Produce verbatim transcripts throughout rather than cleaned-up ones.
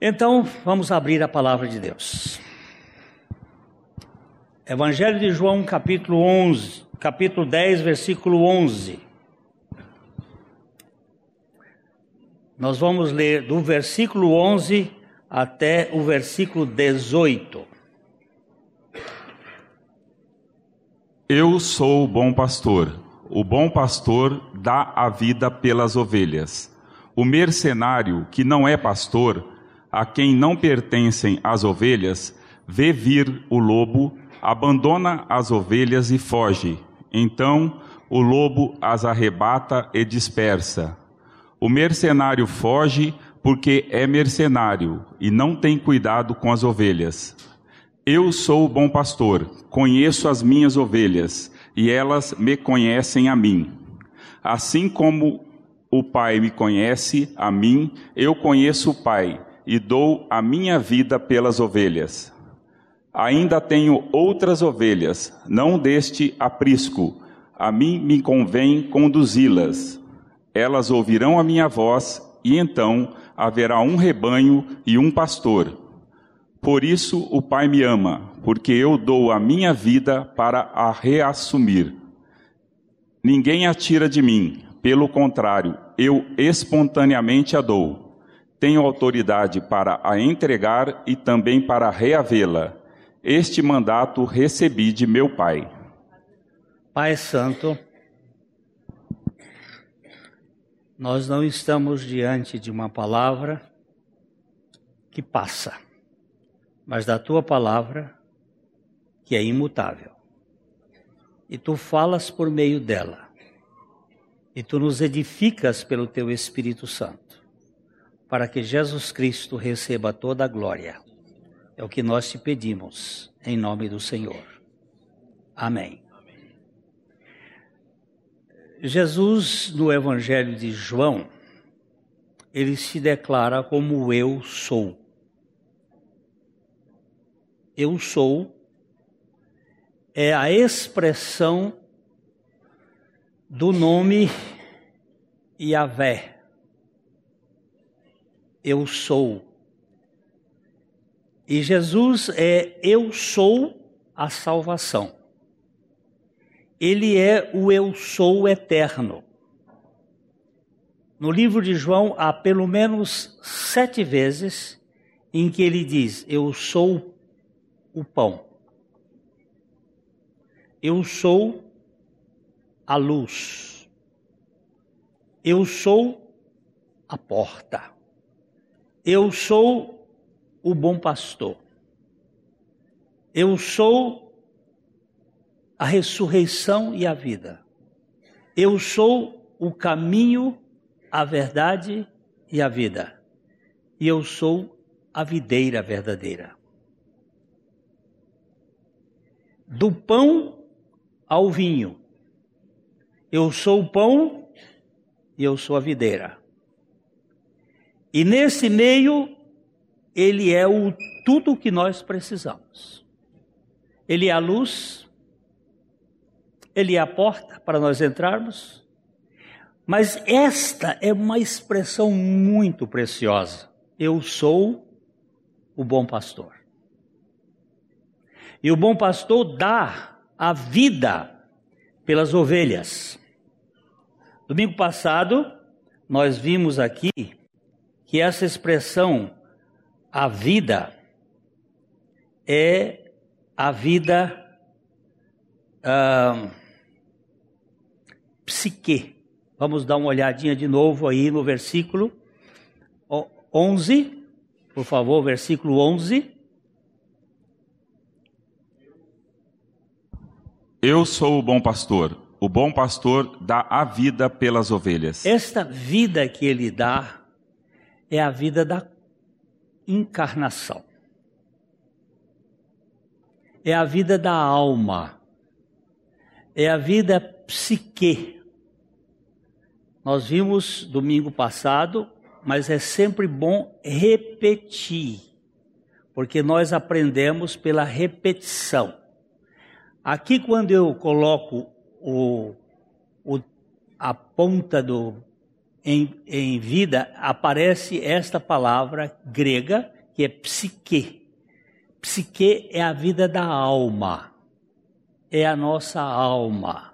Então, vamos abrir a palavra de Deus. Evangelho de João, capítulo onze, capítulo dez, versículo onze. Nós vamos ler do versículo onze até o versículo dezoito. Eu sou o bom pastor. O bom pastor dá a vida pelas ovelhas. O mercenário, que não é pastor, a quem não pertencem as ovelhas, vê vir o lobo, abandona as ovelhas e foge. Então o lobo as arrebata e dispersa. O mercenário foge porque é mercenário e não tem cuidado com as ovelhas. Eu sou o bom pastor, conheço as minhas ovelhas e elas me conhecem a mim. Assim como o Pai me conhece a mim, eu conheço o Pai e dou a minha vida pelas ovelhas. Ainda tenho outras ovelhas, não deste aprisco. A mim me convém conduzi-las. Elas ouvirão a minha voz, e então haverá um rebanho e um pastor. Por isso o Pai me ama, porque eu dou a minha vida para a reassumir. Ninguém a tira de mim, pelo contrário, eu espontaneamente a dou. Tenho autoridade para a entregar e também para reavê-la. Este mandato recebi de meu Pai. Pai Santo, nós não estamos diante de uma palavra que passa, mas da Tua palavra que é imutável. E Tu falas por meio dela. E Tu nos edificas pelo Teu Espírito Santo, para que Jesus Cristo receba toda a glória. É o que nós te pedimos, em nome do Senhor. Amém. Amém. Jesus, no Evangelho de João, ele se declara como eu sou. Eu sou é a expressão do nome Yavé. Eu sou. E Jesus é eu sou a salvação. Ele é o eu sou eterno. No livro de João há pelo menos sete vezes em que ele diz: eu sou o pão. Eu sou a luz. Eu sou a porta. Eu sou o bom pastor. Eu sou a ressurreição e a vida. Eu sou o caminho, a verdade e a vida. E eu sou a videira verdadeira. Do pão ao vinho. Eu sou o pão e eu sou a videira. E nesse meio, ele é o tudo que nós precisamos. Ele é a luz, ele é a porta para nós entrarmos. Mas esta é uma expressão muito preciosa. Eu sou o bom pastor. E o bom pastor dá a vida pelas ovelhas. Domingo passado, nós vimos aqui que essa expressão, a vida, é a vida ah, psique. Vamos dar uma olhadinha de novo aí no versículo onze, por favor, versículo onze. Eu sou o bom pastor, o bom pastor dá a vida pelas ovelhas. Esta vida que ele dá é a vida da encarnação. É a vida da alma. É a vida psique. Nós vimos domingo passado, mas é sempre bom repetir, porque nós aprendemos pela repetição. Aqui, quando eu coloco o, o, a ponta do em, em vida, aparece esta palavra grega que é psique. Psique é a vida da alma, é a nossa alma.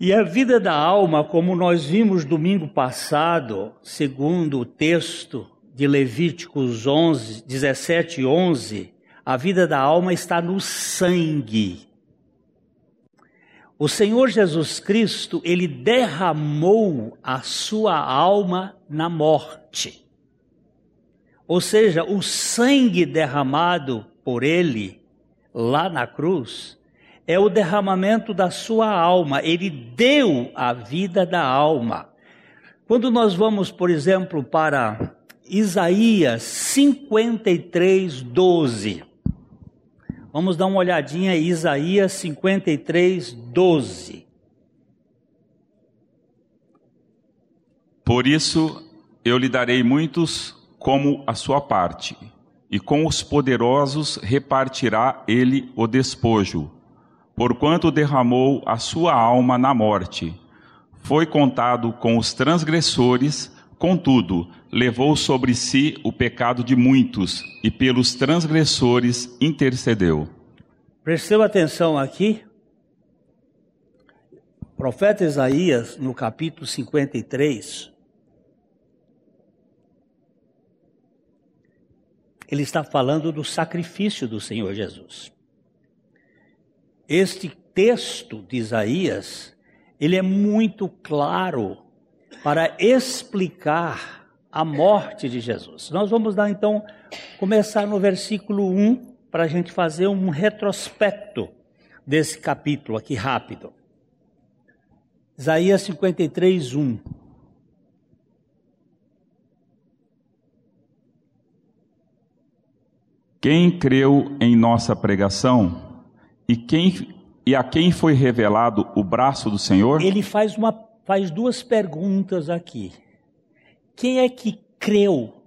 E a vida da alma, como nós vimos domingo passado, segundo o texto de Levíticos onze, dezessete e onze, a vida da alma está no sangue. O Senhor Jesus Cristo, ele derramou a sua alma na morte. Ou seja, o sangue derramado por ele lá na cruz é o derramamento da sua alma. Ele deu a vida da alma. Quando nós vamos, por exemplo, para Isaías cinquenta e três, doze. Vamos dar uma olhadinha em Isaías cinquenta e três, doze. Por isso eu lhe darei muitos como a sua parte, e com os poderosos repartirá ele o despojo, porquanto derramou a sua alma na morte. Foi contado com os transgressores, contudo, levou sobre si o pecado de muitos, e pelos transgressores intercedeu. Presteu atenção aqui. O profeta Isaías, no capítulo cinquenta e três, ele está falando do sacrifício do Senhor Jesus. Este texto de Isaías, ele é muito claro para explicar a morte de Jesus. Nós vamos dar então, começar no versículo um, para a gente fazer um retrospecto desse capítulo aqui rápido. Isaías cinquenta e três, um. Quem creu em nossa pregação e, quem, e a quem foi revelado o braço do Senhor? Ele faz, uma, faz duas perguntas aqui. Quem é que creu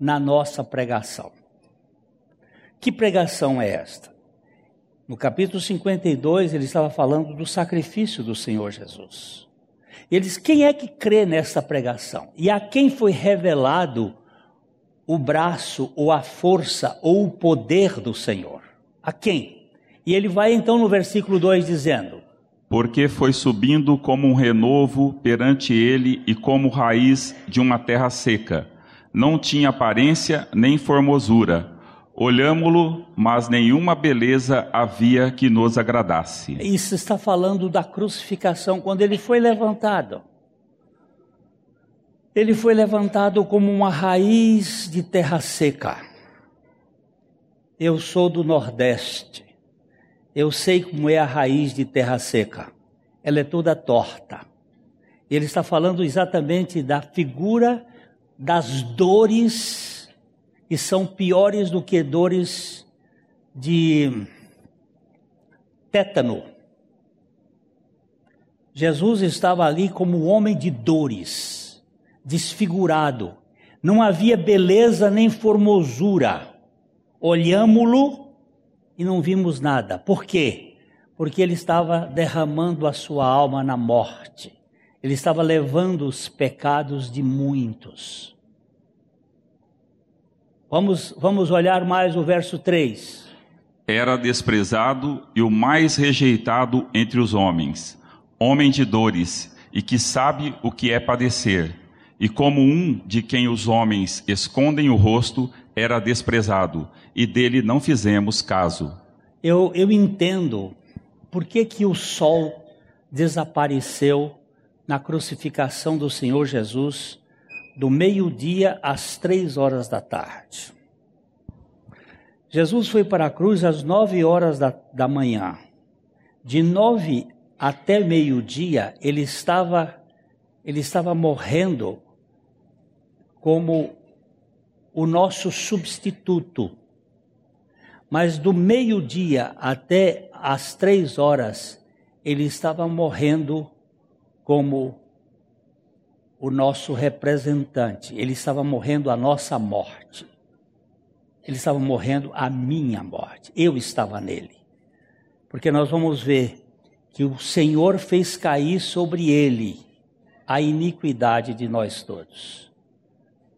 na nossa pregação? Que pregação é esta? No capítulo cinquenta e dois, ele estava falando do sacrifício do Senhor Jesus. Ele diz, quem é que crê nessa pregação? E a quem foi revelado o braço, ou a força, ou o poder do Senhor? A quem? E ele vai então no versículo dois dizendo: porque foi subindo como um renovo perante ele e como raiz de uma terra seca. Não tinha aparência nem formosura. Olhámo-lo, mas nenhuma beleza havia que nos agradasse. Isso está falando da crucificação, quando ele foi levantado. Ele foi levantado como uma raiz de terra seca. Eu sou do Nordeste. Eu sei como é a raiz de terra seca. Ela é toda torta. Ele está falando exatamente da figura das dores, que são piores do que dores de tétano. Jesus estava ali como um homem de dores, desfigurado. Não havia beleza nem formosura. Olhámo-lo e não vimos nada. Por quê? Porque ele estava derramando a sua alma na morte. Ele estava levando os pecados de muitos. Vamos, vamos olhar mais o verso três. Era desprezado e o mais rejeitado entre os homens, homem de dores, e que sabe o que é padecer. E como um de quem os homens escondem o rosto, era desprezado, e dele não fizemos caso. Eu, eu entendo por que que o sol desapareceu na crucificação do Senhor Jesus, do meio-dia às três horas da tarde. Jesus foi para a cruz às nove horas da, da manhã. De nove até meio-dia, ele estava, ele estava morrendo como o nosso substituto. Mas do meio-dia até às três horas, ele estava morrendo como o nosso representante. Ele estava morrendo a nossa morte. Ele estava morrendo a minha morte. Eu estava nele. Porque nós vamos ver que o Senhor fez cair sobre ele a iniquidade de nós todos.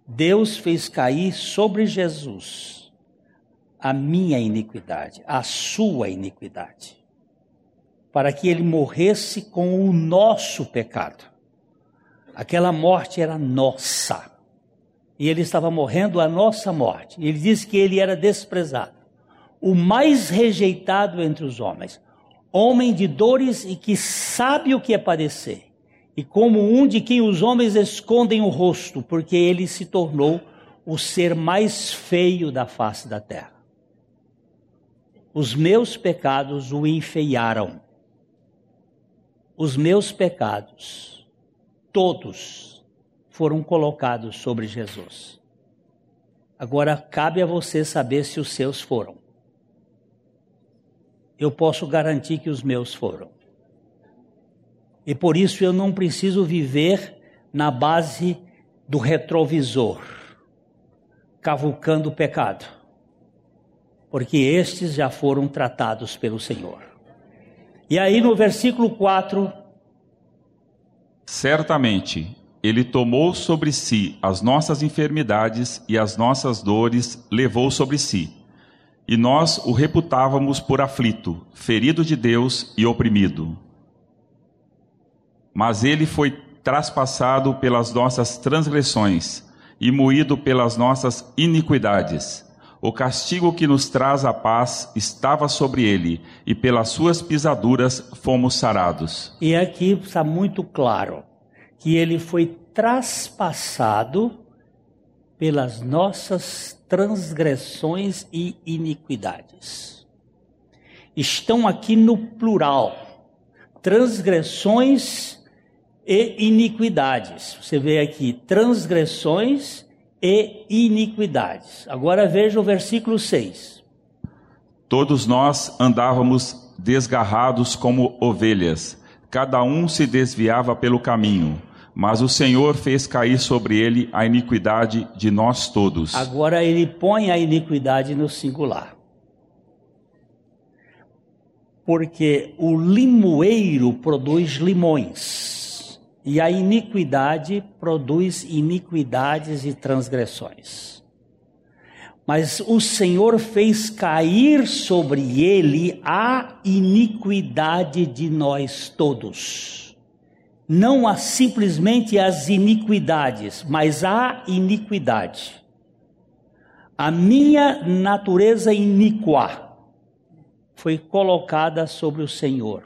Deus fez cair sobre Jesus a minha iniquidade, a sua iniquidade, para que ele morresse com o nosso pecado. Aquela morte era nossa. E ele estava morrendo a nossa morte. Ele diz que ele era desprezado, o mais rejeitado entre os homens, homem de dores e que sabe o que é padecer, e como um de quem os homens escondem o rosto, porque ele se tornou o ser mais feio da face da terra. Os meus pecados o enfeiaram. Os meus pecados, todos, foram colocados sobre Jesus. Agora cabe a você saber se os seus foram. Eu posso garantir que os meus foram. E por isso eu não preciso viver na base do retrovisor, cavucando o pecado, porque estes já foram tratados pelo Senhor. E aí no versículo quatro: certamente ele tomou sobre si as nossas enfermidades e as nossas dores levou sobre si. E nós o reputávamos por aflito, ferido de Deus e oprimido. Mas ele foi traspassado pelas nossas transgressões e moído pelas nossas iniquidades. O castigo que nos traz a paz estava sobre ele, e pelas suas pisaduras fomos sarados. E aqui está muito claro que ele foi traspassado pelas nossas transgressões e iniquidades. Estão aqui no plural, transgressões e iniquidades. Você vê aqui, transgressões e iniquidades. Agora veja o versículo seis. Todos nós andávamos desgarrados como ovelhas, cada um se desviava pelo caminho. Mas o Senhor fez cair sobre ele a iniquidade de nós todos. Agora ele põe a iniquidade no singular. Porque o limoeiro produz limões, e a iniquidade produz iniquidades e transgressões. Mas o Senhor fez cair sobre ele a iniquidade de nós todos. Não há simplesmente as iniquidades, mas a iniquidade. A minha natureza iníqua foi colocada sobre o Senhor.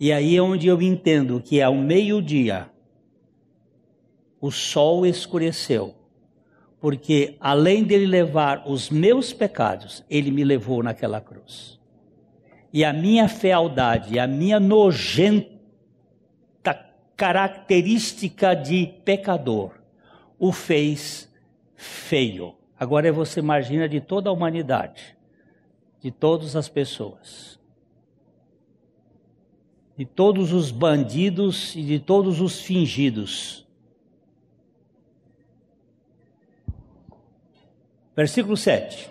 E aí é onde eu entendo que ao meio-dia o sol escureceu, porque além dele levar os meus pecados, ele me levou naquela cruz. E a minha fealdade, a minha nojenta característica de pecador o fez feio. Agora você imagina de toda a humanidade, de todas as pessoas, de todos os bandidos e de todos os fingidos. Versículo sete.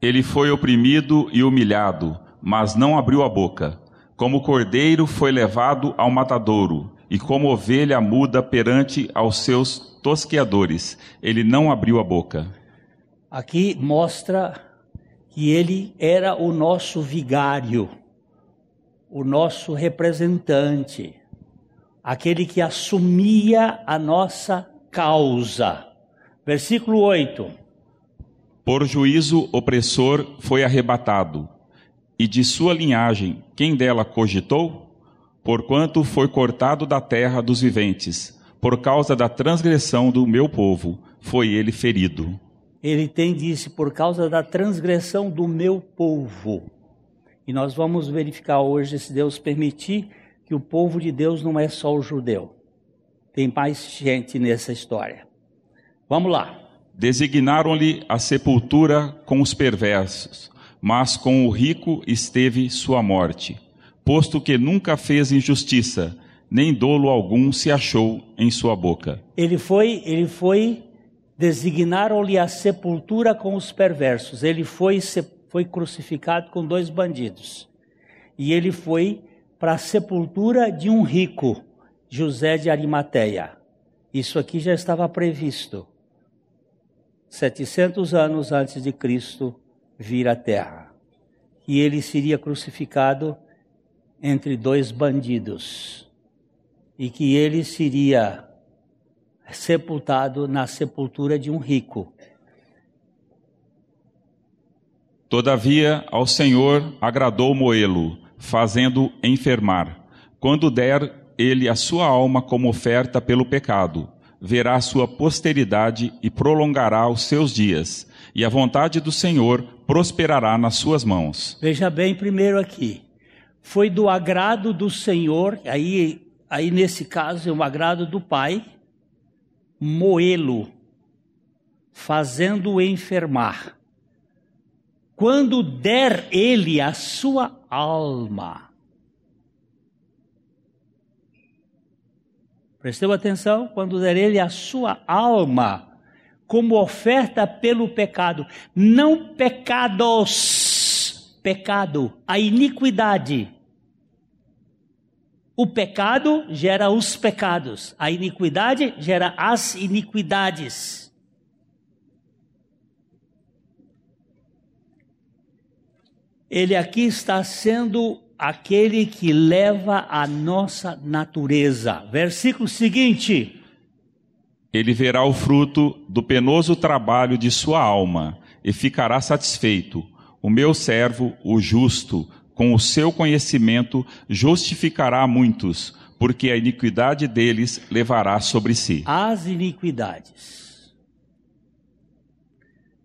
Ele foi oprimido e humilhado, mas não abriu a boca. Como cordeiro foi levado ao matadouro, e como ovelha muda perante aos seus tosqueadores, ele não abriu a boca. Aqui mostra que ele era o nosso vigário, o nosso representante, aquele que assumia a nossa causa. Versículo oito. Por juízo opressor foi arrebatado, e de sua linhagem quem dela cogitou? Porquanto foi cortado da terra dos viventes, por causa da transgressão do meu povo, foi ele ferido. Ele tem, disse, por causa da transgressão do meu povo. E nós vamos verificar hoje, se Deus permitir, que o povo de Deus não é só o judeu. Tem mais gente nessa história. Vamos lá. Designaram-lhe a sepultura com os perversos, mas com o rico esteve sua morte. Posto que nunca fez injustiça, nem dolo algum se achou em sua boca. Ele foi, ele foi, designaram-lhe a sepultura com os perversos. Ele foi, foi crucificado com dois bandidos. E ele foi para a sepultura de um rico, José de Arimateia. Isso aqui já estava previsto. setecentos anos antes de Cristo vir à Terra. E ele seria crucificado entre dois bandidos. E que ele seria sepultado na sepultura de um rico. Todavia, ao Senhor agradou moê-lo, fazendo-o enfermar. Quando der ele a sua alma como oferta pelo pecado, verá a sua posteridade e prolongará os seus dias, e a vontade do Senhor prosperará nas suas mãos. Veja bem primeiro aqui, foi do agrado do Senhor, aí, aí nesse caso é um agrado do Pai, moê-lo, fazendo-o enfermar. Quando der ele a sua alma. Prestou atenção? Quando der ele a sua alma, como oferta pelo pecado. Não pecados, pecado, a iniquidade. O pecado gera os pecados, a iniquidade gera as iniquidades. Ele aqui está sendo aquele que leva a nossa natureza. Versículo seguinte. Ele verá o fruto do penoso trabalho de sua alma e ficará satisfeito. O meu servo, o justo, com o seu conhecimento, justificará a muitos, porque a iniquidade deles levará sobre si. As iniquidades.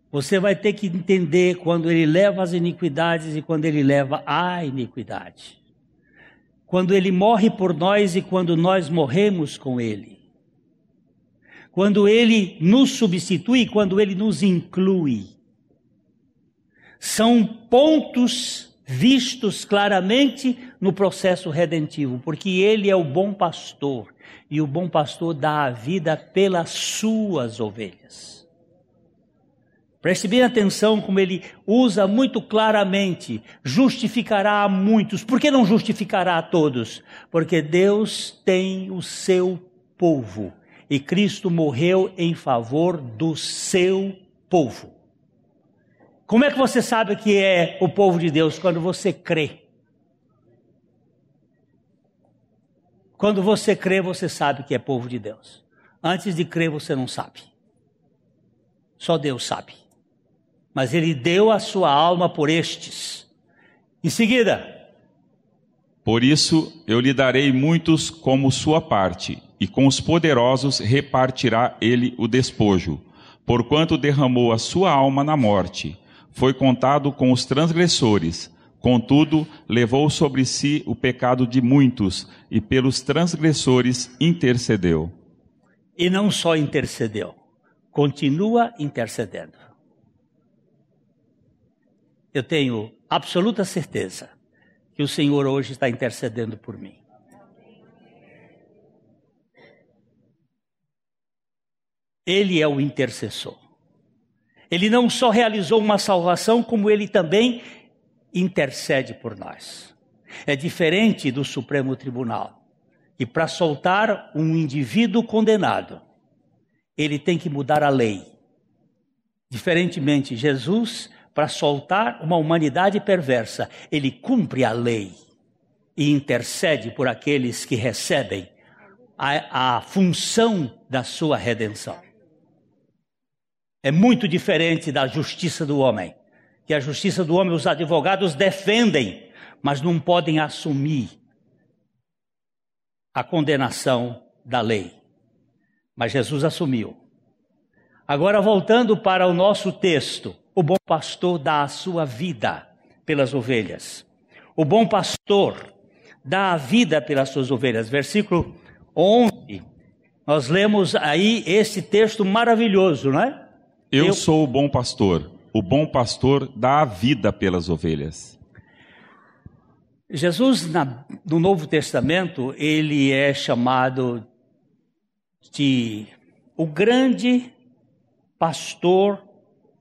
Você vai ter que entender quando ele leva as iniquidades e quando ele leva a iniquidade. Quando ele morre por nós e quando nós morremos com ele. Quando ele nos substitui e quando ele nos inclui. São pontos vistos claramente no processo redentivo, porque ele é o bom pastor e o bom pastor dá a vida pelas suas ovelhas. Preste bem atenção como ele usa muito claramente, justificará a muitos. Por que não justificará a todos? Porque Deus tem o seu povo e Cristo morreu em favor do seu povo. Como é que você sabe que é o povo de Deus? Quando você crê. Quando você crê, você sabe que é povo de Deus. Antes de crer, você não sabe. Só Deus sabe. Mas ele deu a sua alma por estes. Em seguida. Por isso eu lhe darei muitos como sua parte, e com os poderosos repartirá ele o despojo, porquanto derramou a sua alma na morte. Foi contado com os transgressores, contudo levou sobre si o pecado de muitos, e pelos transgressores intercedeu. E não só intercedeu, continua intercedendo. Eu tenho absoluta certeza que o Senhor hoje está intercedendo por mim. Ele é o intercessor. Ele não só realizou uma salvação, como ele também intercede por nós. É diferente do Supremo Tribunal. E para soltar um indivíduo condenado, ele tem que mudar a lei. Diferentemente, Jesus, para soltar uma humanidade perversa, ele cumpre a lei e intercede por aqueles que recebem a, a função da sua redenção. É muito diferente da justiça do homem, que a justiça do homem os advogados defendem, mas não podem assumir a condenação da lei. Mas Jesus assumiu. Agora, voltando para o nosso texto, o bom pastor dá a sua vida pelas ovelhas. O bom pastor dá a vida pelas suas ovelhas. Versículo onze, nós lemos aí esse texto maravilhoso, não é? Eu, Eu sou o bom pastor, o bom pastor dá a vida pelas ovelhas. Jesus, na, no Novo Testamento, ele é chamado de o grande pastor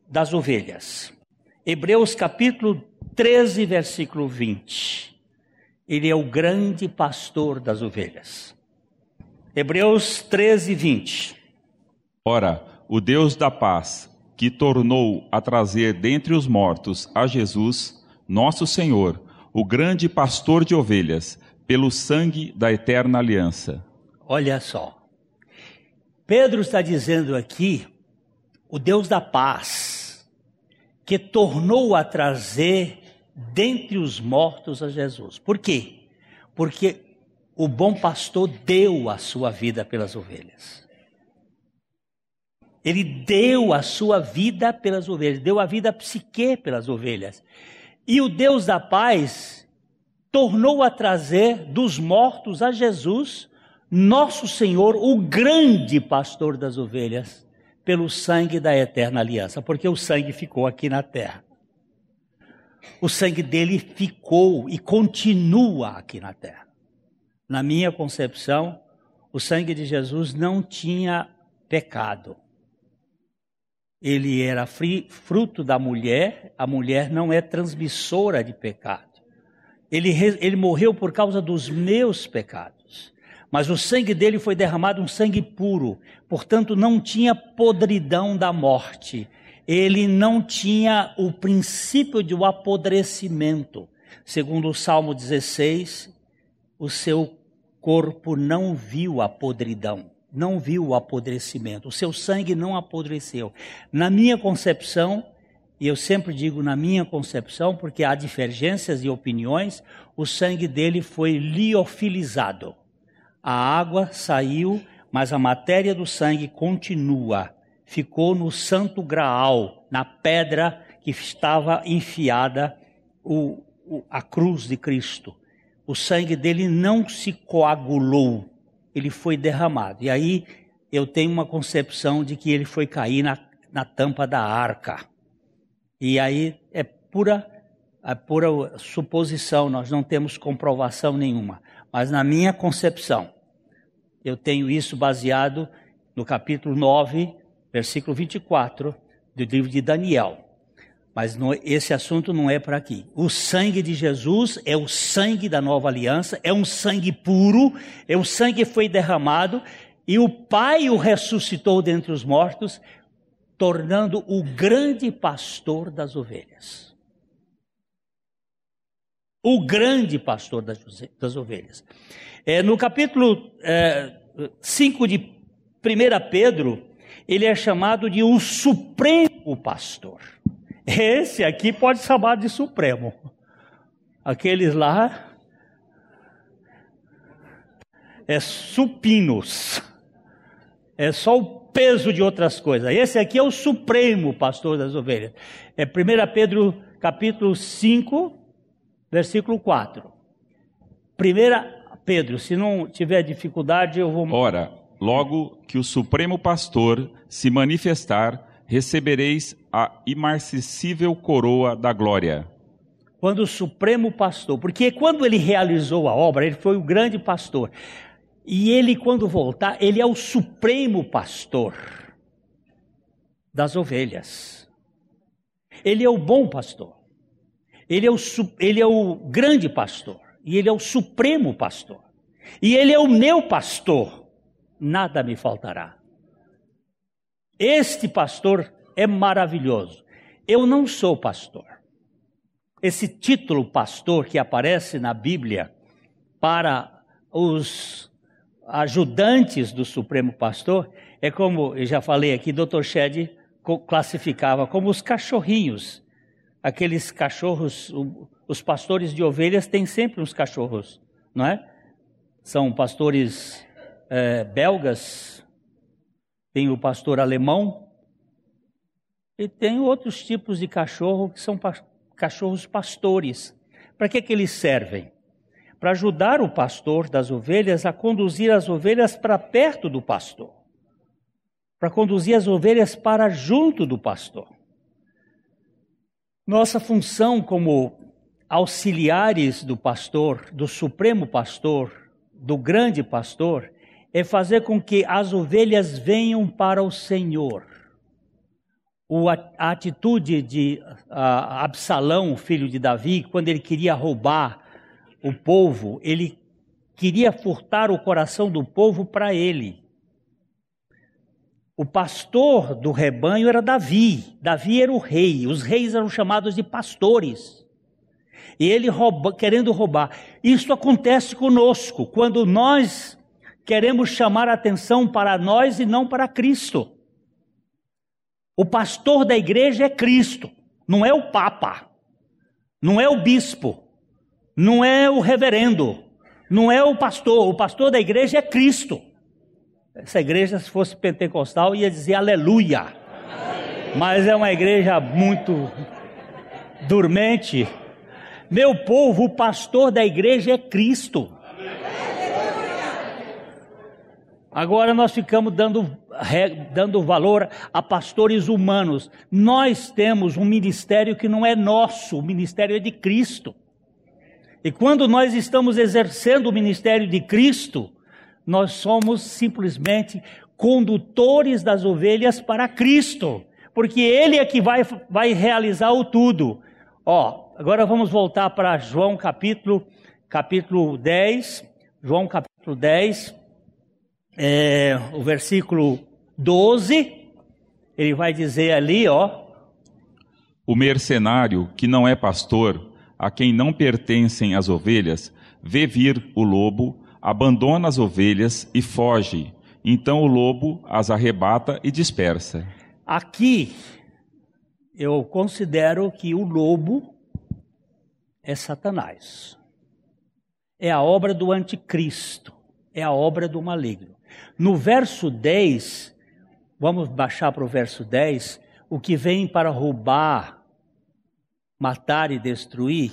das ovelhas. Hebreus capítulo treze, versículo vinte. Ele é o grande pastor das ovelhas. Hebreus treze, vinte. Ora, o Deus da paz, que tornou a trazer dentre os mortos a Jesus, nosso Senhor, o grande pastor de ovelhas, pelo sangue da eterna aliança. Olha só. Pedro está dizendo aqui, o Deus da paz, que tornou a trazer dentre os mortos a Jesus. Por quê? Porque o bom pastor deu a sua vida pelas ovelhas. Ele deu a sua vida pelas ovelhas, deu a vida psique pelas ovelhas. E o Deus da paz tornou a trazer dos mortos a Jesus, nosso Senhor, o grande pastor das ovelhas, pelo sangue da eterna aliança. Porque o sangue ficou aqui na terra. O sangue dele ficou e continua aqui na terra. Na minha concepção, o sangue de Jesus não tinha pecado. Ele era fruto da mulher, a mulher não é transmissora de pecado. Ele, ele morreu por causa dos meus pecados. Mas o sangue dele foi derramado, um sangue puro. Portanto, não tinha podridão da morte. Ele não tinha o princípio de um apodrecimento. Segundo o Salmo dezesseis, o seu corpo não viu a podridão. Não viu o apodrecimento, o seu sangue não apodreceu. Na minha concepção, e eu sempre digo na minha concepção, porque há divergências e opiniões, o sangue dele foi liofilizado. A água saiu, mas a matéria do sangue continua. Ficou no Santo Graal, na pedra que estava enfiada o, o, a cruz de Cristo. O sangue dele não se coagulou. Ele foi derramado. E aí eu tenho uma concepção de que ele foi cair na, na tampa da arca. E aí é pura, é pura suposição, nós não temos comprovação nenhuma. Mas na minha concepção, eu tenho isso baseado no capítulo nove, versículo vinte e quatro do livro de Daniel. Mas não, esse assunto não é para aqui. O sangue de Jesus é o sangue da nova aliança, é um sangue puro, é um sangue que foi derramado e o Pai o ressuscitou dentre os mortos, tornando o grande pastor das ovelhas. O grande pastor das, das ovelhas. É, no capítulo cinco de primeira Pedro, ele é chamado de o supremo pastor. Esse aqui pode chamar de supremo. Aqueles lá é supinos. É só o peso de outras coisas. Esse aqui é o supremo pastor das ovelhas. É primeira Pedro capítulo cinco, versículo quatro. primeira Pedro, se não tiver dificuldade eu vou... Ora, logo que o supremo pastor se manifestar, recebereis a imarcessível coroa da glória. Quando o supremo pastor, porque quando ele realizou a obra, ele foi o grande pastor. E ele, quando voltar, ele é o supremo pastor das ovelhas. Ele é o bom pastor. Ele é o, ele é o grande pastor. E ele é o supremo pastor. E ele é o meu pastor. Nada me faltará. Este pastor é maravilhoso. Eu não sou pastor. Esse título pastor que aparece na Bíblia para os ajudantes do Supremo Pastor é como, eu já falei aqui, doutor Shed classificava como os cachorrinhos. Aqueles cachorros, os pastores de ovelhas têm sempre uns cachorros, não é? São pastores é, belgas. Tem o pastor alemão e tem outros tipos de cachorro que são pa- cachorros pastores. Para que, que eles servem? Para ajudar o pastor das ovelhas a conduzir as ovelhas para perto do pastor. Para conduzir as ovelhas para junto do pastor. Nossa função como auxiliares do pastor, do supremo pastor, do grande pastor... é fazer com que as ovelhas venham para o Senhor. O, a, a atitude de a, Absalão, filho de Davi, quando ele queria roubar o povo, ele queria furtar o coração do povo para ele. O pastor do rebanho era Davi. Davi era o rei. Os reis eram chamados de pastores. E ele rouba, querendo roubar. Isso acontece conosco, quando nós queremos chamar a atenção para nós e não para Cristo. O pastor da igreja é Cristo, não é o Papa, não é o Bispo, não é o Reverendo, não é o pastor. O pastor da igreja é Cristo. Essa igreja, se fosse pentecostal, ia dizer aleluia. Mas é uma igreja muito dormente. Meu povo, o pastor da igreja é Cristo. Agora nós ficamos dando, dando valor a pastores humanos. Nós temos um ministério que não é nosso, o ministério é de Cristo. E quando nós estamos exercendo o ministério de Cristo, nós somos simplesmente condutores das ovelhas para Cristo, porque Ele é que vai, vai realizar o tudo. Ó, agora vamos voltar para João capítulo, capítulo dez, João capítulo dez, é, o versículo doze, ele vai dizer ali, ó. O mercenário que não é pastor, a quem não pertencem as ovelhas, vê vir o lobo, abandona as ovelhas e foge. Então o lobo as arrebata e dispersa. Aqui eu considero que o lobo é Satanás. É a obra do anticristo. É a obra do maligno. No verso dez, vamos baixar para o verso dez, o que vem para roubar, matar e destruir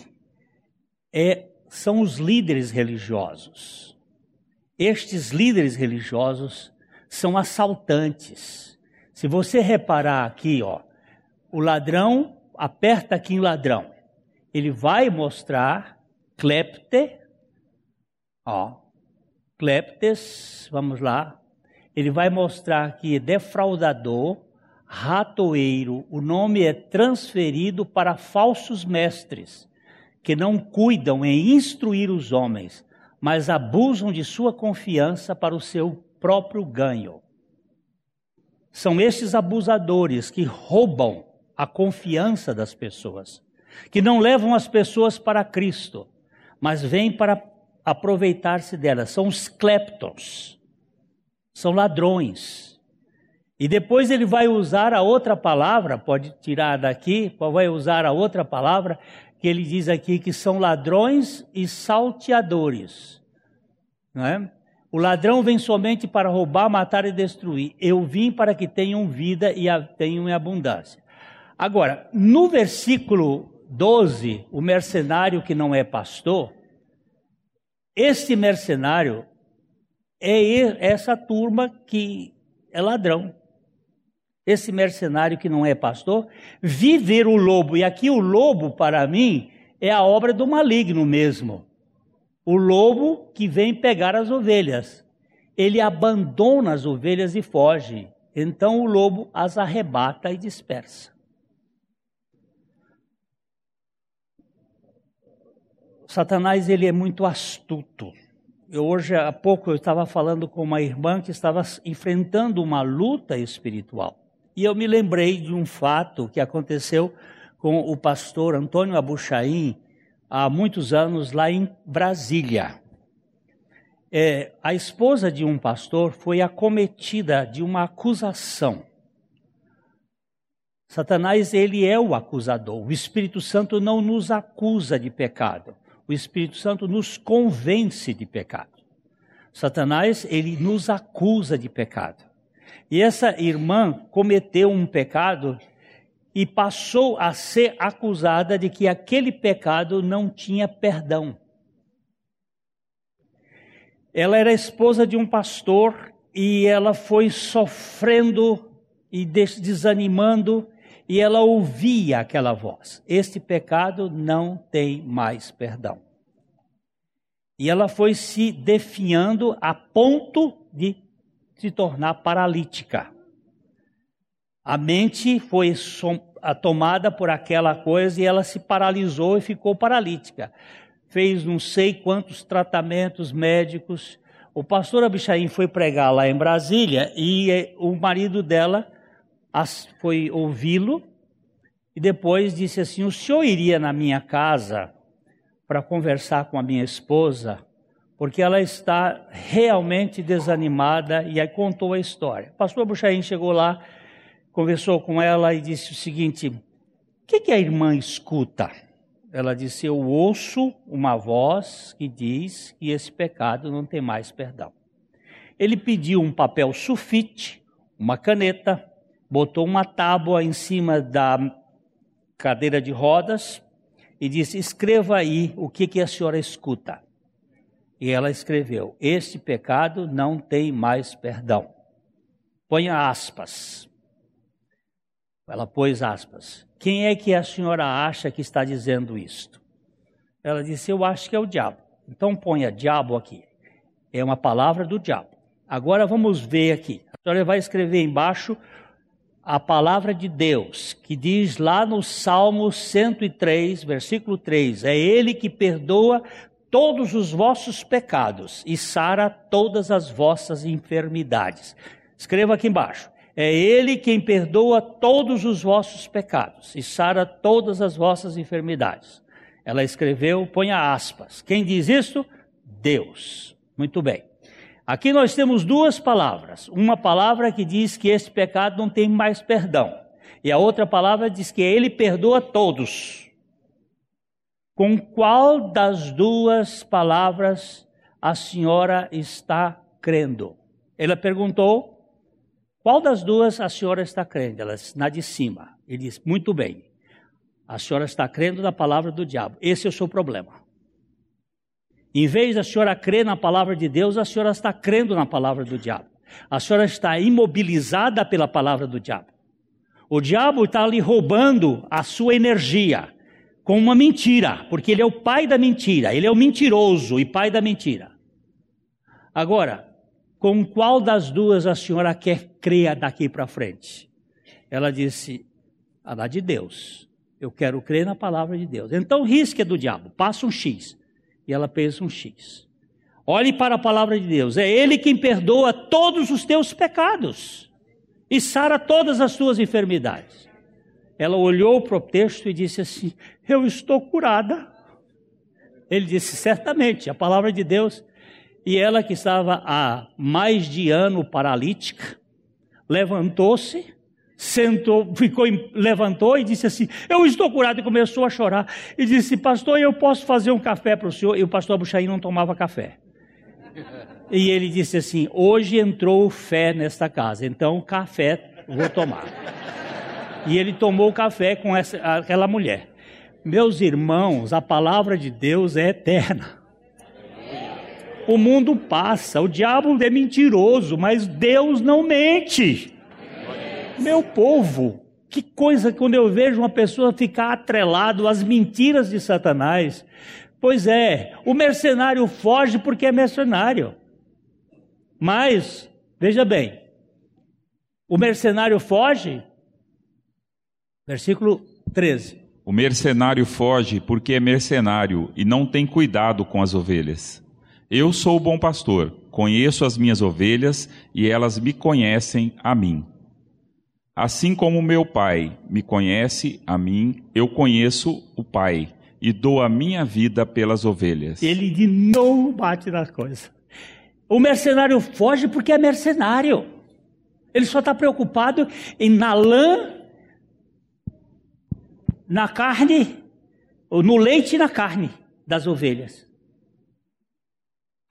é, são os líderes religiosos. Estes líderes religiosos são assaltantes. Se você reparar aqui, ó, o ladrão, aperta aqui em ladrão. Ele vai mostrar clepte, ó, cleptes, vamos lá. Ele vai mostrar aqui defraudador, ratoeiro. O nome é transferido para falsos mestres, que não cuidam em instruir os homens, mas abusam de sua confiança para o seu próprio ganho. São estes abusadores que roubam a confiança das pessoas, que não levam as pessoas para Cristo, mas vêm para aproveitar-se delas. São os cleptos, são ladrões. E depois ele vai usar a outra palavra, pode tirar daqui, vai usar a outra palavra, que ele diz aqui que são ladrões e salteadores. Não é? O ladrão vem somente para roubar, matar e destruir. Eu vim para que tenham vida e a tenham em abundância. Agora, no versículo doze, o mercenário que não é pastor, esse mercenário é essa turma que é ladrão. Esse mercenário que não é pastor, viver o lobo. E aqui o lobo, para mim, é a obra do maligno mesmo. O lobo que vem pegar as ovelhas. Ele abandona as ovelhas e foge. Então o lobo as arrebata e dispersa. Satanás, ele é muito astuto. Eu, hoje há pouco eu estava falando com uma irmã que estava enfrentando uma luta espiritual. E eu me lembrei de um fato que aconteceu com o pastor Antônio Abuchaim há muitos anos lá em Brasília. É, a esposa de um pastor foi acometida de uma acusação. Satanás, ele é o acusador. O Espírito Santo não nos acusa de pecado. O Espírito Santo nos convence de pecado. Satanás, ele nos acusa de pecado. E essa irmã cometeu um pecado e passou a ser acusada de que aquele pecado não tinha perdão. Ela era esposa de um pastor e ela foi sofrendo e desanimando e ela ouvia aquela voz. Este pecado não tem mais perdão. E ela foi se definhando a ponto de se tornar paralítica. A mente foi tomada por aquela coisa e ela se paralisou e ficou paralítica. fez não sei quantos tratamentos médicos. O pastor Abuchaim foi pregar lá em Brasília e o marido dela foi ouvi-lo e depois disse assim: o senhor iria na minha casa para conversar com a minha esposa, porque ela está realmente desanimada? E aí contou a história. O pastor Abuchaim chegou lá, conversou com ela e disse o seguinte: o que, que a irmã escuta? Ela disse: eu ouço uma voz que diz que esse pecado não tem mais perdão. Ele pediu um papel sulfite, uma caneta, botou uma tábua em cima da cadeira de rodas e disse: escreva aí o que, que a senhora escuta. E ela escreveu: este pecado não tem mais perdão. Ponha aspas. Ela pôs aspas. Quem é que a senhora acha que está dizendo isto? Ela disse: eu acho que é o diabo. Então ponha diabo aqui. É uma palavra do diabo. Agora vamos ver aqui. A senhora vai escrever embaixo a palavra de Deus, que diz lá no Salmo cento e três, versículo três. É ele que perdoa todos os vossos pecados e sara todas as vossas enfermidades. Escreva aqui embaixo. É ele quem perdoa todos os vossos pecados e sara todas as vossas enfermidades. Ela escreveu, ponha aspas. Quem diz isso? Deus. Muito bem. Aqui nós temos duas palavras. Uma palavra que diz que esse pecado não tem mais perdão. E a outra palavra diz que ele perdoa todos. Com qual das duas palavras a senhora está crendo? Ela perguntou. Qual das duas a senhora está crendo? Ela disse: na de cima. Ele disse: muito bem. A senhora está crendo na palavra do diabo. Esse é o seu problema. Em vez da senhora crer na palavra de Deus, a senhora está crendo na palavra do diabo. A senhora está imobilizada pela palavra do diabo. O diabo está lhe roubando a sua energia com uma mentira, porque ele é o pai da mentira. Ele é o mentiroso e pai da mentira. Agora, com qual das duas a senhora quer crer daqui para frente? Ela disse: a da de Deus. Eu quero crer na palavra de Deus. Então risca do diabo, passa um X. E ela fez um X. Olhe para a palavra de Deus. É ele quem perdoa todos os teus pecados e sara todas as tuas enfermidades. Ela olhou para o texto e disse assim: eu estou curada. Ele disse: certamente, a palavra de Deus. E ela, que estava há mais de ano paralítica, levantou-se, sentou, ficou, levantou e disse assim: eu estou curado. E começou a chorar. E disse: pastor, eu posso fazer um café para o senhor? E o pastor Abuchaim não tomava café. E ele disse assim: hoje entrou fé nesta casa, então café vou tomar. E ele tomou café com essa, aquela mulher. Meus irmãos, a palavra de Deus é eterna. O mundo passa, o diabo é mentiroso, mas Deus não mente. Meu povo, que coisa quando eu vejo uma pessoa ficar atrelado às mentiras de Satanás. Pois é, o mercenário foge porque é mercenário. Mas, veja bem, o mercenário foge, versículo treze. O mercenário foge porque é mercenário e não tem cuidado com as ovelhas. Eu sou o bom pastor, conheço as minhas ovelhas e elas me conhecem a mim. Assim como meu pai me conhece a mim, eu conheço o pai e dou a minha vida pelas ovelhas. Ele de novo bate nas coisas. O mercenário foge porque é mercenário. Ele só está preocupado em na lã, na carne, no leite e na carne das ovelhas.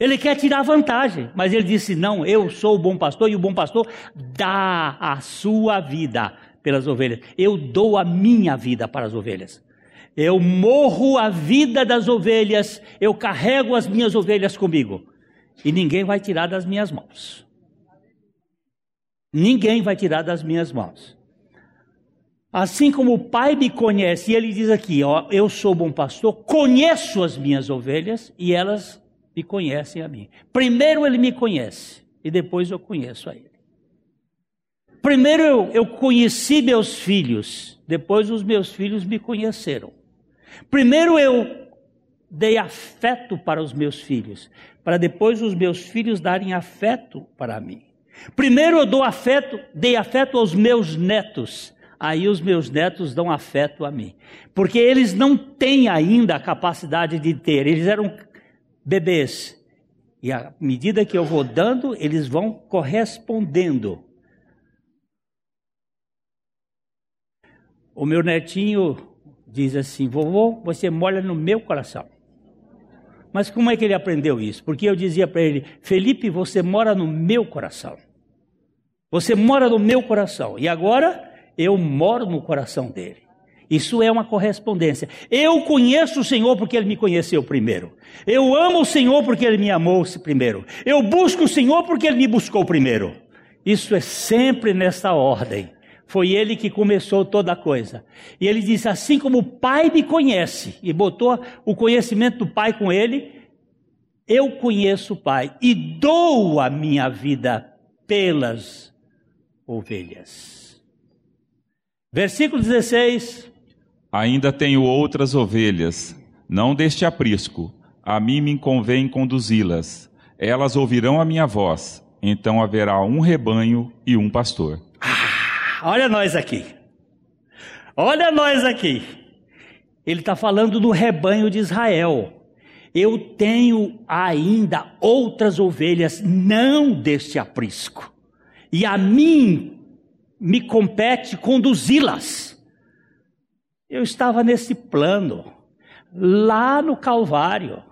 Ele quer tirar vantagem, mas ele disse: não, eu sou o bom pastor e o bom pastor dá a sua vida pelas ovelhas. Eu dou a minha vida para as ovelhas. Eu morro a vida das ovelhas, eu carrego as minhas ovelhas comigo. E ninguém vai tirar das minhas mãos. Ninguém vai tirar das minhas mãos. Assim como o Pai me conhece, e ele diz aqui, ó, eu sou o bom pastor, conheço as minhas ovelhas e elas me conhecem a mim. Primeiro ele me conhece e depois eu conheço a ele. Primeiro eu, eu conheci meus filhos, depois os meus filhos me conheceram. Primeiro eu dei afeto para os meus filhos, para depois os meus filhos darem afeto para mim. Primeiro eu dou afeto, dei afeto aos meus netos, aí os meus netos dão afeto a mim. Porque eles não têm ainda a capacidade de ter, eles eram bebês. E à medida que eu vou dando, eles vão correspondendo. O meu netinho diz assim: vovô, você mora no meu coração. Mas como é que ele aprendeu isso? Porque eu dizia para ele: Felipe, você mora no meu coração. Você mora no meu coração. E agora eu moro no coração dele. Isso é uma correspondência. Eu conheço o Senhor porque Ele me conheceu primeiro. Eu amo o Senhor porque Ele me amou primeiro. Eu busco o Senhor porque Ele me buscou primeiro. Isso é sempre nessa ordem. Foi Ele que começou toda a coisa. E Ele disse, assim como o Pai me conhece, e botou o conhecimento do Pai com Ele, eu conheço o Pai e dou a minha vida pelas ovelhas. Versículo dezesseis. Ainda tenho outras ovelhas, não deste aprisco. A mim me convém conduzi-las. Elas ouvirão a minha voz. Então haverá um rebanho e um pastor. Ah, olha nós aqui. Olha nós aqui. Ele está falando do rebanho de Israel. Eu tenho ainda outras ovelhas, não deste aprisco. E a mim me compete conduzi-las. Eu estava nesse plano, lá no Calvário,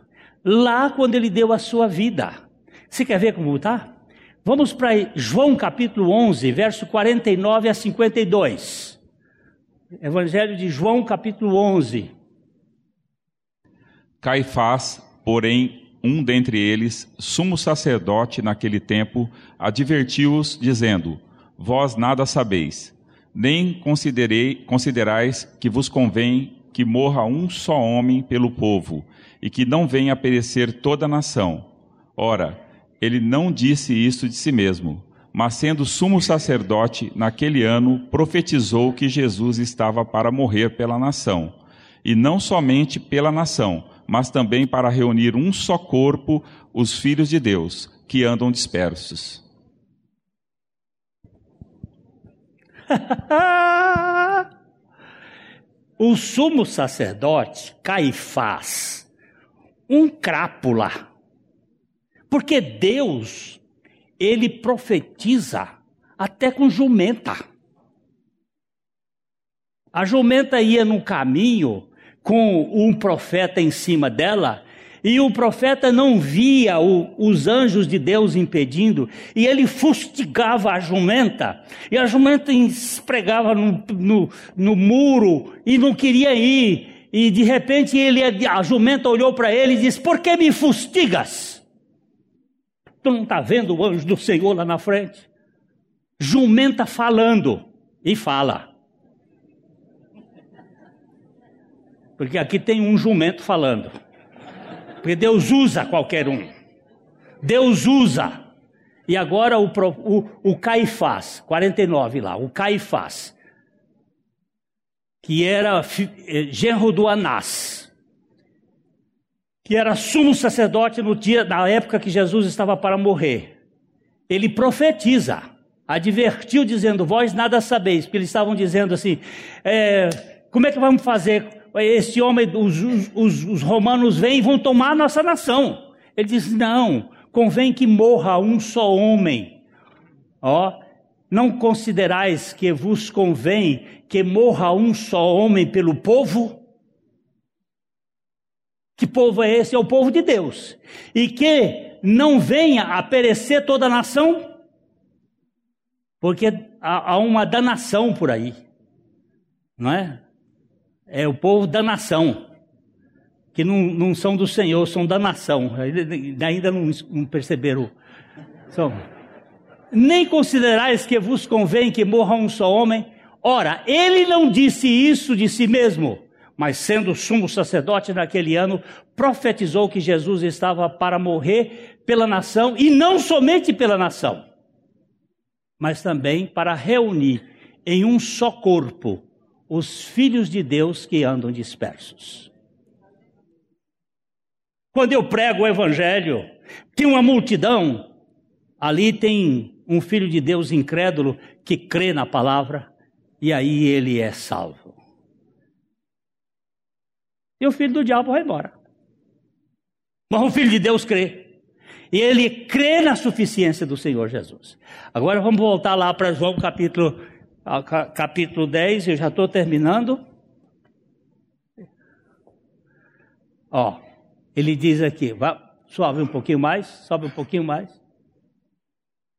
lá quando Ele deu a sua vida. Você quer ver como está? Vamos para João capítulo onze, verso quarenta e nove a cinquenta e dois. Evangelho de João capítulo onze. Caifás, porém, um dentre eles, sumo sacerdote naquele tempo, advertiu-os, dizendo: Vós nada sabeis. Nem considerei, considerais que vos convém que morra um só homem pelo povo, e que não venha a perecer toda a nação. Ora, ele não disse isso de si mesmo, mas sendo sumo sacerdote, naquele ano profetizou que Jesus estava para morrer pela nação, e não somente pela nação, mas também para reunir um só corpo os filhos de Deus, que andam dispersos. O sumo sacerdote Caifás, um crápula, porque Deus, Ele profetiza até com jumenta. A jumenta ia num caminho com um profeta em cima dela, e o profeta não via o, os anjos de Deus impedindo, e ele fustigava a jumenta, e a jumenta esfregava no, no, no muro, e não queria ir, e de repente ele, a jumenta olhou para ele e disse: por que me fustigas? Tu não está vendo o anjo do Senhor lá na frente? Jumenta falando, e fala. Porque aqui tem um jumento falando. Porque Deus usa qualquer um. Deus usa. E agora o, o, o Caifás, quarenta e nove lá, o Caifás, que era genro do Anás, que era sumo sacerdote no dia, na época que Jesus estava para morrer, ele profetiza, advertiu dizendo: vós nada sabeis, porque eles estavam dizendo assim, é, como é que vamos fazer... Esse homem, os, os, os romanos vêm e vão tomar a nossa nação. Ele diz: não, convém que morra um só homem. Ó, não considerais que vos convém que morra um só homem pelo povo? Que povo é esse? É o povo de Deus. E que não venha a perecer toda a nação? Porque há, há uma danação por aí, não é? É o povo da nação, que não, não são do Senhor, são da nação. Ainda não, não perceberam. São. Nem considerais que vos convém que morra um só homem? Ora, ele não disse isso de si mesmo, mas sendo sumo sacerdote naquele ano, profetizou que Jesus estava para morrer pela nação, e não somente pela nação, mas também para reunir em um só corpo os filhos de Deus que andam dispersos. Quando eu prego o evangelho, tem uma multidão. Ali tem um filho de Deus incrédulo que crê na palavra e aí ele é salvo. E o filho do diabo vai embora. Mas o filho de Deus crê. E ele crê na suficiência do Senhor Jesus. Agora vamos voltar lá para João capítulo, capítulo dez. Eu já estou terminando. Ó, ele diz aqui, vá, sobe um pouquinho mais, sobe um pouquinho mais.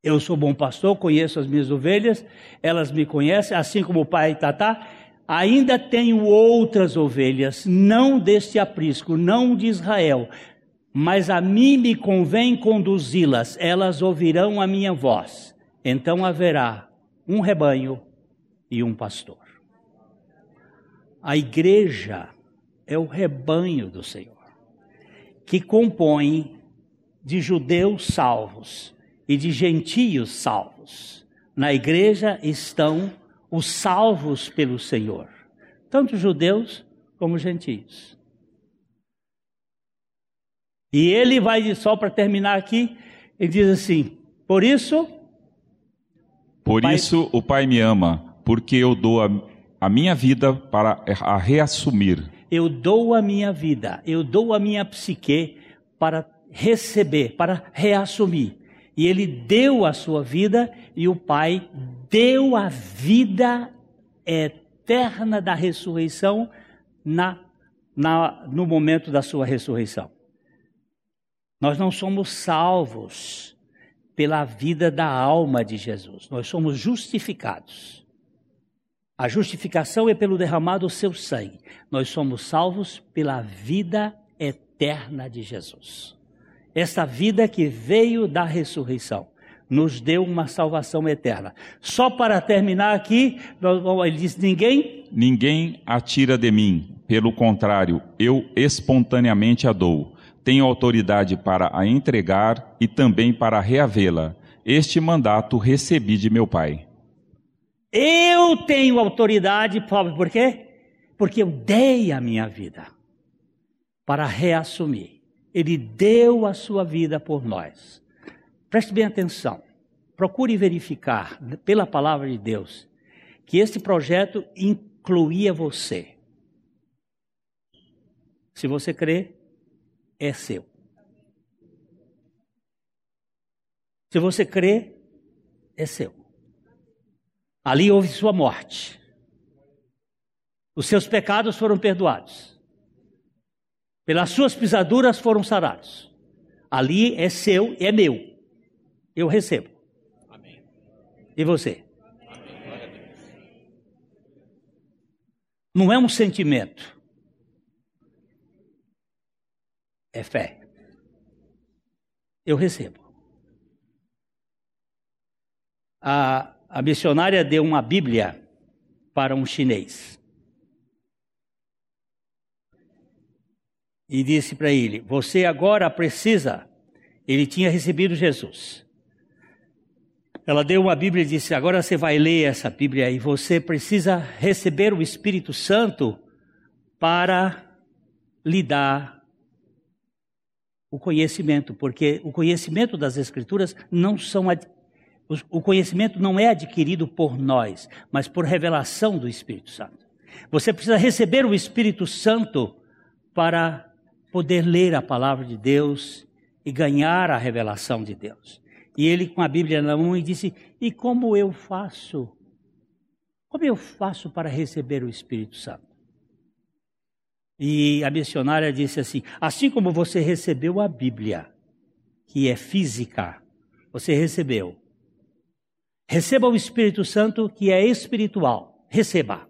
Eu sou bom pastor, conheço as minhas ovelhas, elas me conhecem, assim como o pai Tatá. Ainda tenho outras ovelhas, não deste aprisco, não de Israel, mas a mim me convém conduzi-las, elas ouvirão a minha voz. Então haverá um rebanho e um pastor. A igreja é o rebanho do Senhor, que compõe de judeus salvos e de gentios salvos. Na igreja estão os salvos pelo Senhor, tanto judeus como gentios. E ele vai, só para terminar aqui, ele diz assim, por isso... Por pai... isso o Pai me ama, porque eu dou a, a minha vida para a reassumir. Eu dou a minha vida, eu dou a minha psique para receber, para reassumir. E ele deu a sua vida e o Pai deu a vida eterna da ressurreição na, na, no momento da sua ressurreição. Nós não somos salvos pela vida da alma de Jesus. Nós somos justificados. A justificação é pelo derramar do seu sangue. Nós somos salvos pela vida eterna de Jesus. Essa vida que veio da ressurreição nos deu uma salvação eterna. Só para terminar aqui, ele diz, ninguém... Ninguém a tira de mim. Pelo contrário, eu espontaneamente a dou. Tenho autoridade para a entregar e também para reavê-la. Este mandato recebi de meu Pai. Eu tenho autoridade, sabe por quê? Porque eu dei a minha vida para reassumir. Ele deu a sua vida por nós. Preste bem atenção. Procure verificar, pela palavra de Deus, que este projeto incluía você. Se você crê, é seu. Se você crê, é seu. Ali houve sua morte. Os seus pecados foram perdoados. Pelas suas pisaduras foram sarados. Ali é seu, é meu. Eu recebo. Amém. E você? Amém. Não é um sentimento. É fé. Eu recebo. A, a missionária deu uma Bíblia para um chinês. E disse para ele, você agora precisa... Ele tinha recebido Jesus. Ela deu uma Bíblia e disse, agora você vai ler essa Bíblia e você precisa receber o Espírito Santo para lhe dar o conhecimento, porque o conhecimento das Escrituras não são... Ad... O conhecimento não é adquirido por nós, mas por revelação do Espírito Santo. Você precisa receber o Espírito Santo para poder ler a palavra de Deus e ganhar a revelação de Deus. E ele, com a Bíblia na mão, disse, e como eu faço? Como eu faço para receber o Espírito Santo? E a missionária disse assim, assim como você recebeu a Bíblia, que é física, você recebeu. Receba o Espírito Santo, que é espiritual. Receba.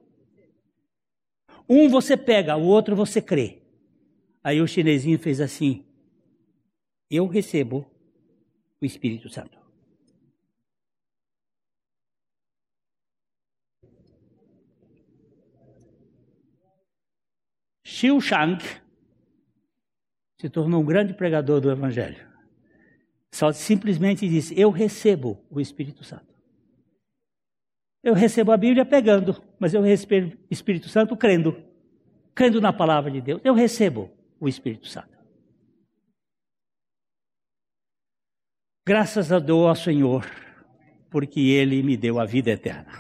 Um você pega, o outro você crê. Aí o chinesinho fez assim, eu recebo o Espírito Santo. Xiu Shang se tornou um grande pregador do Evangelho. Só simplesmente disse, eu recebo o Espírito Santo. Eu recebo a Bíblia pegando, mas eu recebo o Espírito Santo crendo. Crendo na palavra de Deus. Eu recebo o Espírito Santo. Graças a Deus ao Senhor, porque Ele me deu a vida eterna.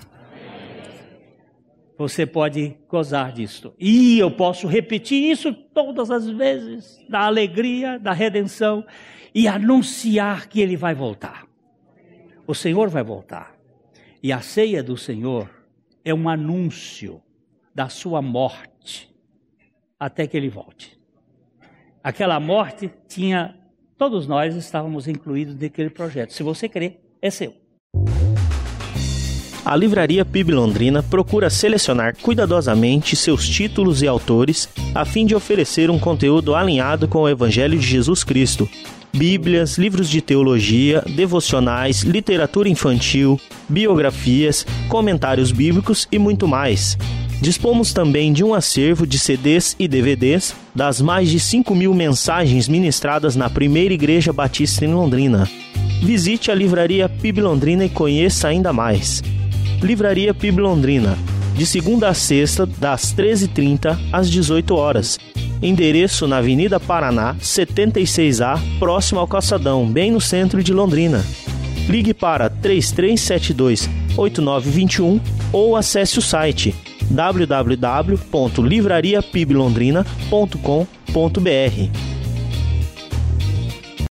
Você pode gozar disso. E eu posso repetir isso todas as vezes, da alegria, da redenção, e anunciar que Ele vai voltar. O Senhor vai voltar. E a ceia do Senhor é um anúncio da sua morte, até que Ele volte. Aquela morte tinha... Todos nós estávamos incluídos naquele projeto. Se você crê, é seu. A Livraria P I B Londrina procura selecionar cuidadosamente seus títulos e autores a fim de oferecer um conteúdo alinhado com o Evangelho de Jesus Cristo. Bíblias, livros de teologia, devocionais, literatura infantil, biografias, comentários bíblicos e muito mais. Dispomos também de um acervo de C Ds e D V Ds das mais de cinco mil mensagens ministradas na Primeira Igreja Batista em Londrina. Visite a Livraria P I B Londrina e conheça ainda mais. Livraria P I B Londrina, de segunda a sexta, das treze e trinta às dezoito horas. Endereço na Avenida Paraná, setenta e seis A, próximo ao Caçadão, bem no centro de Londrina. Ligue para três três sete dois, oito nove dois um ou acesse o site w w w ponto livraria p i b londrina ponto com ponto b r.